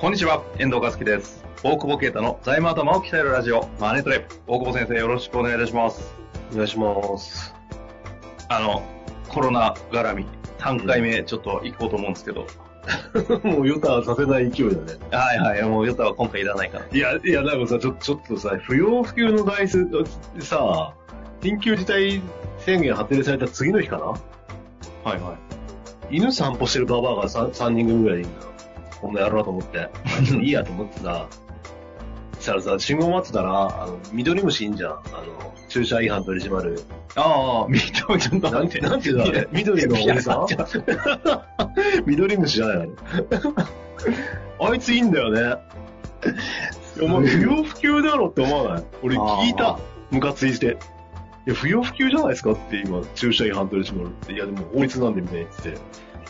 こんにちは、遠藤和樹です。大久保啓太の財務頭を鍛えるラジオマネトレ。大久保先生、よろしくお願いいたします。お願いします。コロナ絡み3回目ちょっと行こうと思うんですけど、もうヨタはさせない勢いだね。はいはい、もうヨタは今回いらないから。いやなんかさ、ちょっとさ、不要不急の外出さ、緊急事態宣言発令された次の日かな。はいはい。犬散歩してるババアが 3人組ぐらいいるんだ。こんなやろうと思っていいやと思ってさ、したらさ、信号待ってたら緑虫いいんじゃん、駐車違反取り締まる。ああ、緑のなんてだね、緑のおじさん緑虫じゃないあいついいんだよね。お前不要不急だろって思わない？俺聞いた、ムカついて、いや不要不急じゃないですかって今駐車違反取り締まるって、いやでも法律なんでみたいに言って、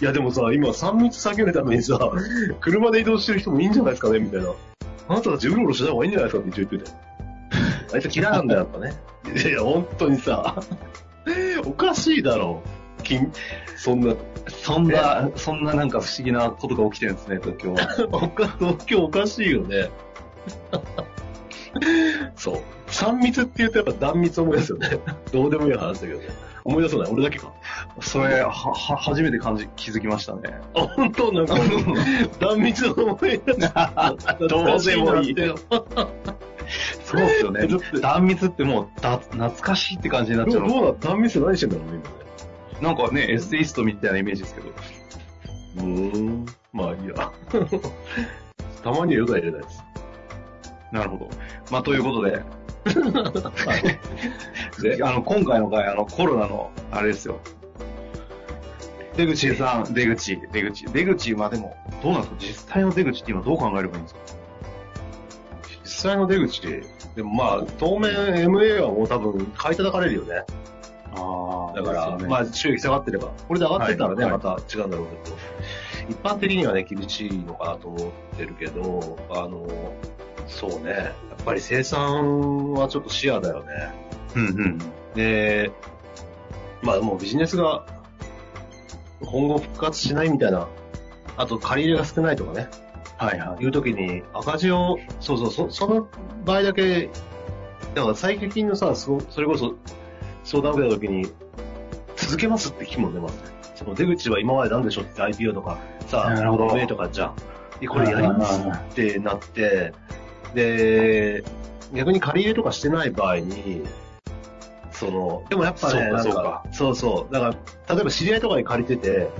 いやでもさ、今3密避けるためにさ、車で移動してる人もいいんじゃないですかねみたいな。あなたたちうろうろしない方がいいんじゃないですかって一応言ってた。あいつ嫌なんだよやっぱね。いや本当にさ、おかしいだろう。そんななんか不思議なことが起きてるんですね、東京は。東京おかしいよね。そう、3密って言うとやっぱ断密思い出すよね。どうでもいい話だけどね。思い出さない？俺だけか。それは初めて気づきましたね。あ、本当なんか断密の思い出した。どうでもいい。そうですよね。断密ってもう懐かしいって感じになっちゃう。どうだ、断密何してんだろうね今ね。なんかね、エッセイストみたいなイメージですけど。まあいいや。たまにはヨタ入れないです。なるほど。まあということで。で、今回の回、コロナのあれですよ、出口、まあでもどうなんですか、実際の出口って今どう考えればいいんですか。実際の出口でもまあ当面 MA はもう多分買い叩かれるよね。ああ、だから、ね、まあ収益下がってれば、これで上がってたらね、はい、また違うんだろうけど、はい、一般的にはね厳しいのかなと思ってるけど、そうね、やっぱり生産はちょっと視野だよね。うんうん。で、まあもうビジネスが今後復活しないみたいな、あと借り入れが少ないとかね。はいはい。いう時に赤字を、その場合だけ、だから最近のさ、それこそ相談を受けた時に続けますって聞くもんね、まずね。その出口は今までなんでしょって IPO とかさ、MA とかじゃん。これやりますってなって、で、逆に借り入れとかしてない場合に、でもやっぱね、そうそう。だから、例えば知り合いとかに借りてて、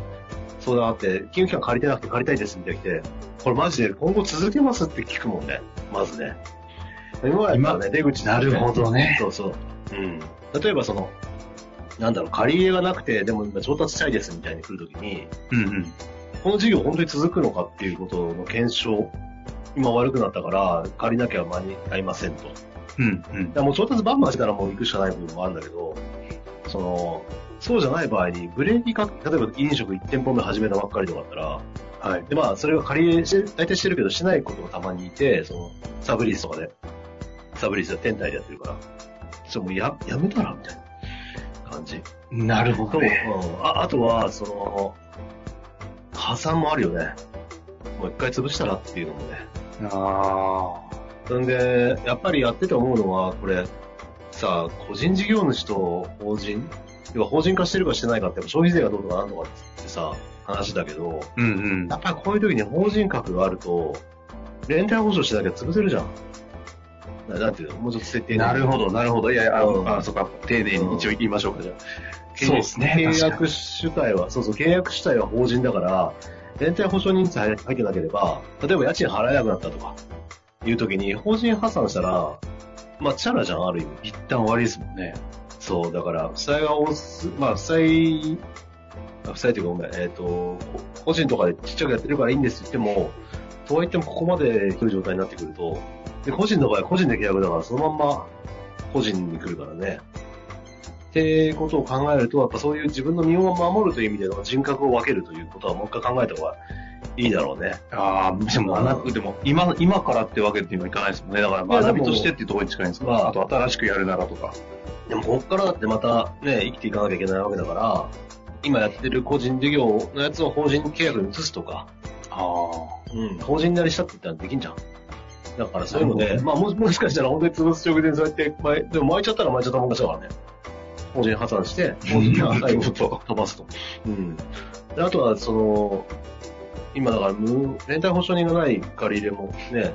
相談あって、金融機関借りてなくて借りたいですみたいに来て、これマジで今後続けますって聞くもんね、まずね。今はね、出口、ね、なるほどね。そうそう。うん。例えば借り入れがなくて、でも今調達したいですみたいに来るときに、うんうん。この事業本当に続くのかっていうことの検証、今悪くなったから借りなきゃ間に合いませんと。うんうん。もう調達バンバンしたらもう行くしかない部分もあるんだけど、そうじゃない場合にブレーキ例えば飲食1店舗目始めたばっかりとかだったら、はい。でまあそれが借り入れ大体してるけどしてないことがたまにいて、サブリースとかで、サブリースは店内でやってるから、もうやめたらみたいな感じ。なるほどね。あとは破産もあるよね。もう一回潰したらっていうのもね。そんで、やっぱりやってて思うのは、これ、さあ、個人事業主と法人、要は法人化してるかしてないかって、消費税がどうとかなんとかってさ、話だけど、うんうん、やっぱりこういう時に法人格があると、連帯保証しなきゃ潰せるじゃん。なんていうの、もうちょっと設定。なるほど、なるほど。いや、そうか、丁寧に一応言いましょうか、じゃあ。そうですね。契約主体は法人だから、連帯保証人数入ってなければ、例えば家賃払えなくなったとか、いう時に、法人破産したら、まあ、チャラじゃん、ある意味。一旦終わりですもんね。そう、だから、負債が多す、まあ、負債というかごめん、個人とかでちっちゃくやってるからいいんですって言っても、とはいってもここまで来る状態になってくると、で、個人の場合は個人で契約だから、そのまんま個人に来るからね。ってことを考えると、やっぱそういう自分の身を守るという意味での人格を分けるということはもう一回考えた方がいいだろうね。ああ、でも学ぶ、でも今からってわけって今いかないですもんね。だから学びとしてっていうところに近いんですか、まあ、あと新しくやるならとか。でもここからだってまたね、生きていかなきゃいけないわけだから、今やってる個人事業のやつを法人契約に移すとか、うん、法人なりしたって言ったらできんじゃん。だからそういうので、まあもしかしたら本当に潰す直前にそうやって、でも巻いちゃったら巻いちゃったもん勝ちだからね。法人破産して、法人の赤いことを飛ばすと。うん。で、あとは、その、今だから連帯保証人がない借り入れもね、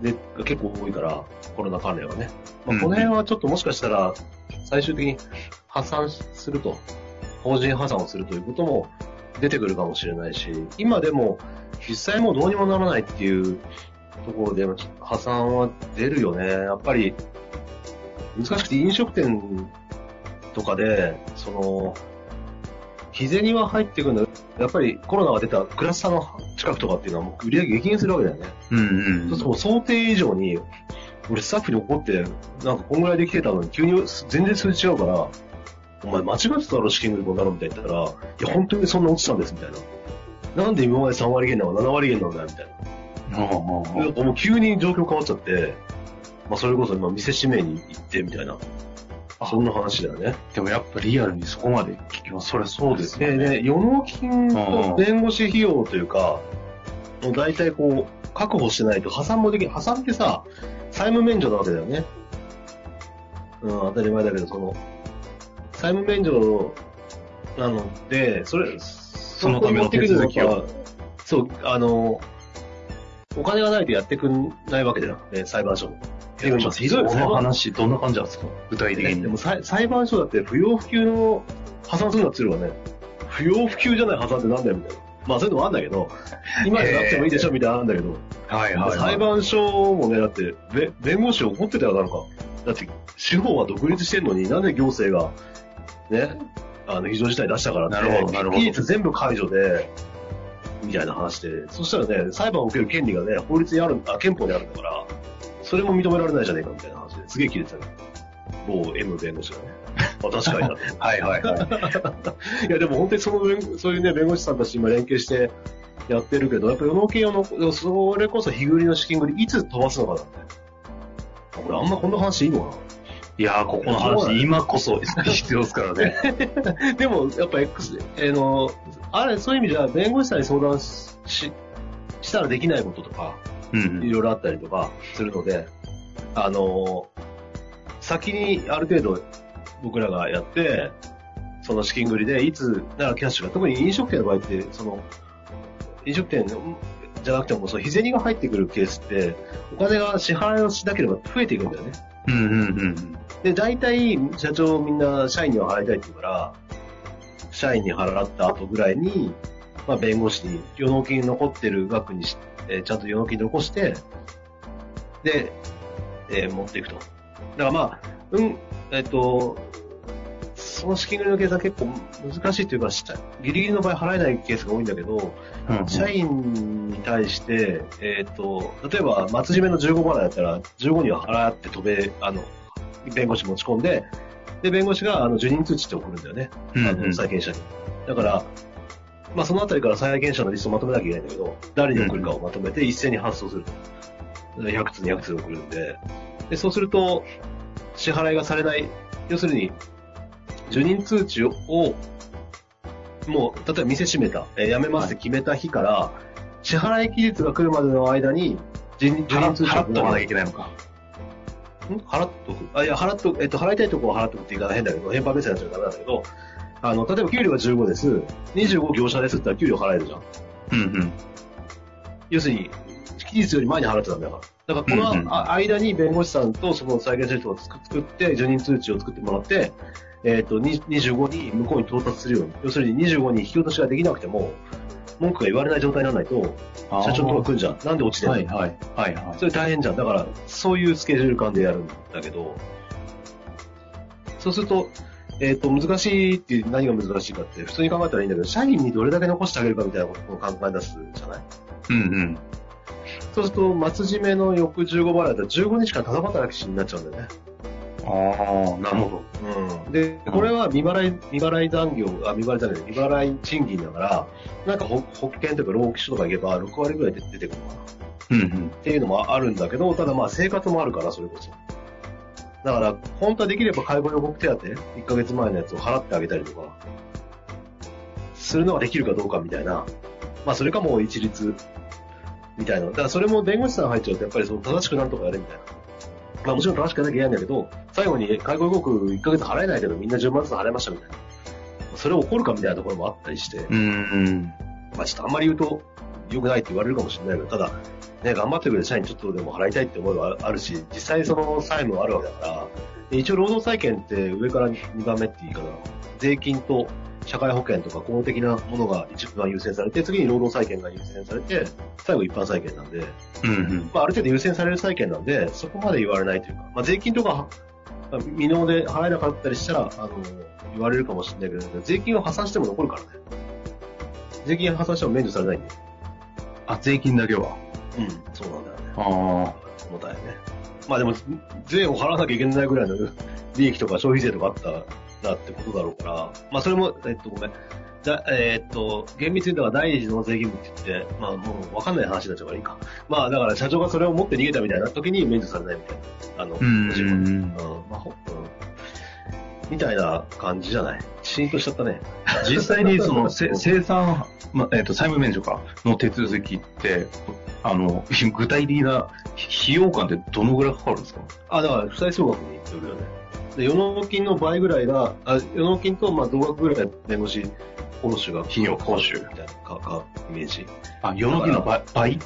で結構多いから、コロナ関連はね。まあ、この辺はちょっともしかしたら、最終的に破産すると、法人破産をするということも出てくるかもしれないし、今でも、実際もうどうにもならないっていうところで、破産は出るよね。やっぱり、難しくて飲食店、とかで、その、日銭は入ってくるんだけど、やっぱりコロナが出たクラスターの近くとかっていうのはもう売り上げ激減するわけだよね。そうすると想定以上に、俺スタッフに怒って、なんかこんぐらいできてたのに急に全然数字違うから、お前間違ってたろ、資金繰りこんなのみたいに言ったら、いや本当にそんな落ちたんですみたいな。なんで今まで3割減なの、7割減なのだみたいな。もう急に状況変わっちゃって、まあそれこそ今店指名に行ってみたいな。そんな話だよね。でもやっぱリアルにそこまで聞きます。それそうですね。でね、予納金と弁護士費用というか、だいたいこう、確保しないと破産もできない。破産ってさ、債務免除なわけだよね。うん、当たり前だけど、その、債務免除なので、そのための手続きを。そう、お金がないとやってくんないわけじゃなくて、裁判所も。ひどいですね。この話、どんな感じなんですか具体的に。でも裁判所だって不要不急の破産するなって言うのはね、不要不急じゃない破産ってなんだよみたいな。まあそういうのもあるんだけど、今じゃなくてもいいでしょみたいなのあるんだけど、裁判所もね、だって、弁護士怒ってたよ、なんか。だって、司法は独立してるのに、なんで行政が、ね、非常事態出したからって、期日全部解除で、みたいな話で、そしたらね、裁判を受ける権利がね、法律にある、憲法にあるんだから、それも認められないじゃねえかみたいな話ですげえ切れてたね。某 M 弁護士がね。あ、確かにだって。はい。いや、でも本当にそういうね、弁護士さんたち今連携してやってるけど、やっぱ世の金の、それこそ日繰りの資金繰り、いつ飛ばすのかだって。俺あんまこんな話いいのかな。いやー、ここの話、今こそ必要ですからね。でも、やっぱ X、そういう意味では弁護士さんに相談したらできないこととか、いろいろあったりとかするので、先にある程度僕らがやって、その資金繰りでいつならキャッシュが、特に飲食店の場合って、その、飲食店じゃなくても、その日銭が入ってくるケースって、お金が支払いをしなければ増えていくんだよね。で、大体社長みんな社員には払いたいって言うから、社員に払った後ぐらいに、まあ弁護士に余納金残ってる額にして、ちゃんと余納金残して、で、持っていくと。だからまあ、その資金繰りの計算結構難しいというか、ギリギリの場合払えないケースが多いんだけど、社員に対して、例えば、末締めの15払いだったら、15には払って弁護士持ち込んで、で、弁護士が受任通知って送るんだよね。債権者に。だから、まあそのあたりから債権者のリストをまとめなきゃいけないんだけど、誰に送るかをまとめて一斉に発送する。100通200通送るんで。で、そうすると、支払いがされない。要するに、受任通知を、もう、例えば店閉めた、辞めますって決めた日から、支払い期日が来るまでの間に、受任通知を払っとかなきゃいけないのか。払っとく。あ、いや、払いたいところは払っとくって言い方変だけど、返還目線になっちゃうからだけど、例えば給料が15です。25業者ですって言ったら給料払えるじゃん。要するに、期日より前に払ってたんだから。だからこの間に弁護士さんとその債権者とを作って、受任通知を作ってもらって、25に向こうに到達するように。要するに25に引き落としができなくても、文句が言われない状態にならないと、社長とか来るじゃん。なんで落ちてんの？それ大変じゃん。だから、そういうスケジュール感でやるんだけど、そうすると、難しいって何が難しいかって普通に考えたらいいんだけど、社員にどれだけ残してあげるかみたいなことを考え出すじゃない。うんうん。そうすると末締めの翌15払いだと15日間ただ働きしになっちゃうんだよね。ああ、なるほど。うん。で、これは未払い賃金だから、なんか保険とか労基署とか行けば6割ぐらいで出てくるのかな。うんうん。っていうのもあるんだけど、ただまあ生活もあるから、それこそ。だから、本当はできれば介護予告手当、1ヶ月前のやつを払ってあげたりとか、するのができるかどうかみたいな。まあそれかもう一律、みたいな。だからそれも弁護士さん入っちゃうと、やっぱりその正しくなんとかやれみたいな。まあもちろん正しくやらなきゃいけないんだけど、最後に介護予告1ヶ月払えないけどみんな10万ずつ払いましたみたいな。それを怒るかみたいなところもあったりして、まあちょっとあんまり言うと良くないって言われるかもしれないけど、ただ、ね、頑張ってくれる社員ちょっとでも払いたいって思いはあるし、実際その債務はあるわけだから、一応労働再建って上から2番目っていいかな。税金と社会保険とか公的なものが一番優先されて、次に労働再建が優先されて、最後一般再建なんで、まあ、ある程度優先される債権なんで、そこまで言われないというか、まあ、税金とか未納で払えなかったりしたら言われるかもしれないけど、税金を破産しても残るからね。税金破産しても免除されないんで。あ、税金だけは。うん、そうなんだよね。ああ、もたいね。まあでも、税を払わなきゃいけないぐらいの利益とか消費税とかあったらってことだろうから、まあそれも、ごめん。厳密に言うと第二次納税義務って言って、まあもうわかんない話になっちゃうからいいか。まあだから社長がそれを持って逃げたみたいな時に免除されないみたいな。みたいな感じじゃない。シーンとしちゃったね。実際にその生産、債務免除かの手続きって、具体的な費用感ってどのぐらいかかるんですか？あ、だから負債総額に言ってるよね。で、与納金の倍ぐらいが、与納金とまあ同額ぐらいの弁護士、報酬が企業報酬みたいなイメージ。あ、与納金の倍？与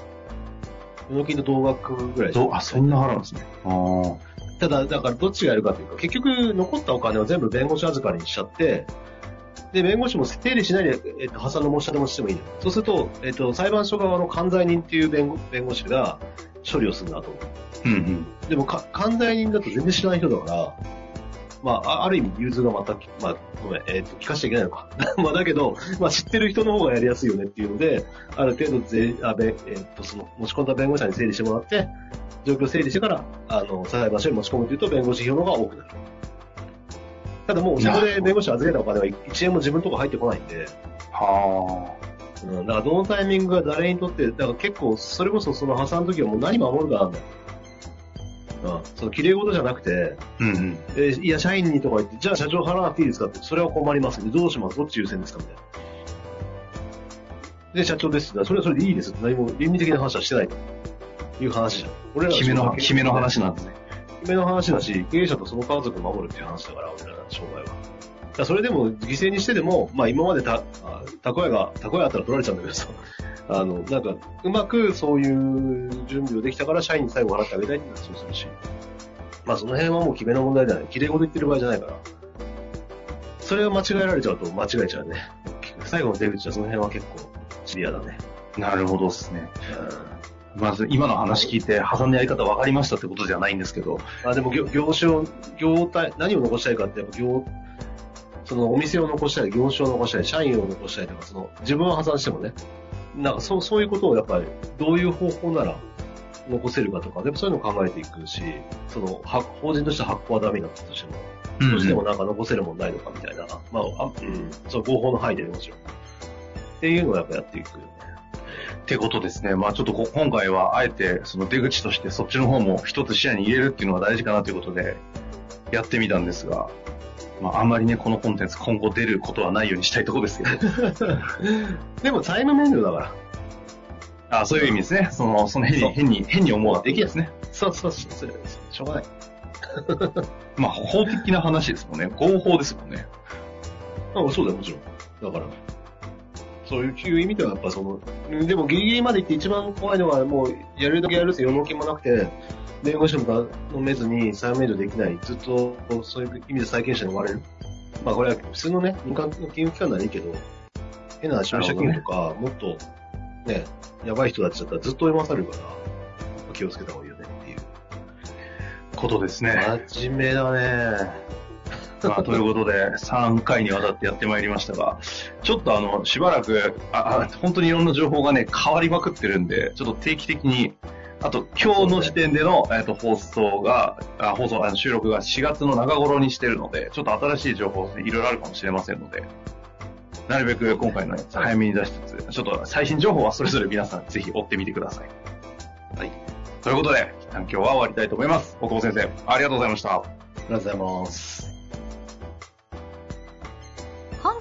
納金と同額ぐらい。あ、そんな払うんですね。ああ。ただ、だからどっちがやるかというか、結局残ったお金を全部弁護士預かりにしちゃって、で、弁護士も整理しないで、破産の申し立てもしてもいいの。そうすると、裁判所側の管財人っていう弁護士が処理をするんだと思う。うんうん。でも管財人だと全然知らない人だから、まあ、ある意味、融通がまた、まあ、ごめん、聞かしちゃいけないのか。まあ、だけど、まあ、知ってる人の方がやりやすいよねっていうので、ある程度、その、持ち込んだ弁護士さんに整理してもらって、状況を整理してから、裁判所に持ち込むというと、弁護士費用の方が多くなる。ただもう、そこで弁護士預けたお金は1円も自分のところ入ってこないんで。はぁ、うん。だから、どのタイミングが誰にとって、だから結構、それこそその破産の時はもう何守るかなんだよ。うん、その綺麗事じゃなくて、いや、社員にとか言って、じゃあ社長払わなくていいですかって、それは困りますね。どうします？どっち優先ですかみたいな。で、社長ですって、それはそれでいいですって、何も倫理的な話はしてないという話じゃん。俺らは決めの話なんですね。決めの話だし、経営者とその家族を守るっていう話だから、俺らの障害は。だそれでも、犠牲にしてでも、まあ今までたこ屋あったら取られちゃうんだけどさ。なんか、うまくそういう準備をできたから、社員に最後払ってあげたいって話をするし。まあ、その辺はもう決めの問題じゃない。綺麗事言ってる場合じゃないから。それを間違えられちゃうと間違えちゃうね。最後の出口はその辺は結構シビアだね。なるほどですね。まず、今の話聞いて、破産のやり方分かりましたってことじゃないんですけど。あ、でも、何を残したいかって、やっぱそのお店を残したい、業種を残したい、社員を残したいとか、その、自分は破産してもね。なんかそういうことをやっぱりどういう方法なら残せるかとか、でもそういうのを考えていくし、その法人として発行はダメだったとしても、どうしてもなんか残せるもんないのかみたいな、まあ、その合法の範囲でもちろん。っていうのをやっぱやっていくよね。ってことですね。まあちょっと今回はあえてその出口としてそっちの方も一つ視野に入れるっていうのが大事かなということでやってみたんですが、まあ、あんまりね、このコンテンツ今後出ることはないようにしたいところですけど。でも、債務免除だから。あ、そういう意味ですね。その変に思うのはできないですね。そう。しょうがない。まあ、法的な話ですもんね。合法ですもんね。あ、そうだよ、もちろん。だから。そういう意味では、やっぱでもギリギリまで行って一番怖いのは、もう、やるだけやるって余納金もなくて、弁護士も飲めずに債務免除できない。ずっと、そういう意味で債権者に追われる。まあこれは普通のね、民間の金融機関ならいいけど、変な消費者金融とか、もっとね、やばい人たちだったらずっと追い回されるから、気をつけた方がいいよねっていうことですね。真面目だね。まあ、ということで3回にわたってやってまいりましたが、ちょっとしばらく本当にいろんな情報がね変わりまくってるんで、ちょっと定期的に、あと今日の時点での収録が4月の中頃にしてるので、ちょっと新しい情報いろいろあるかもしれませんので、なるべく今回のやつ早めに出しつつ、ちょっと最新情報はそれぞれ皆さんぜひ追ってみてください。はい。ということで、一旦今日は終わりたいと思います。大久保先生、ありがとうございました。ありがとうございます。本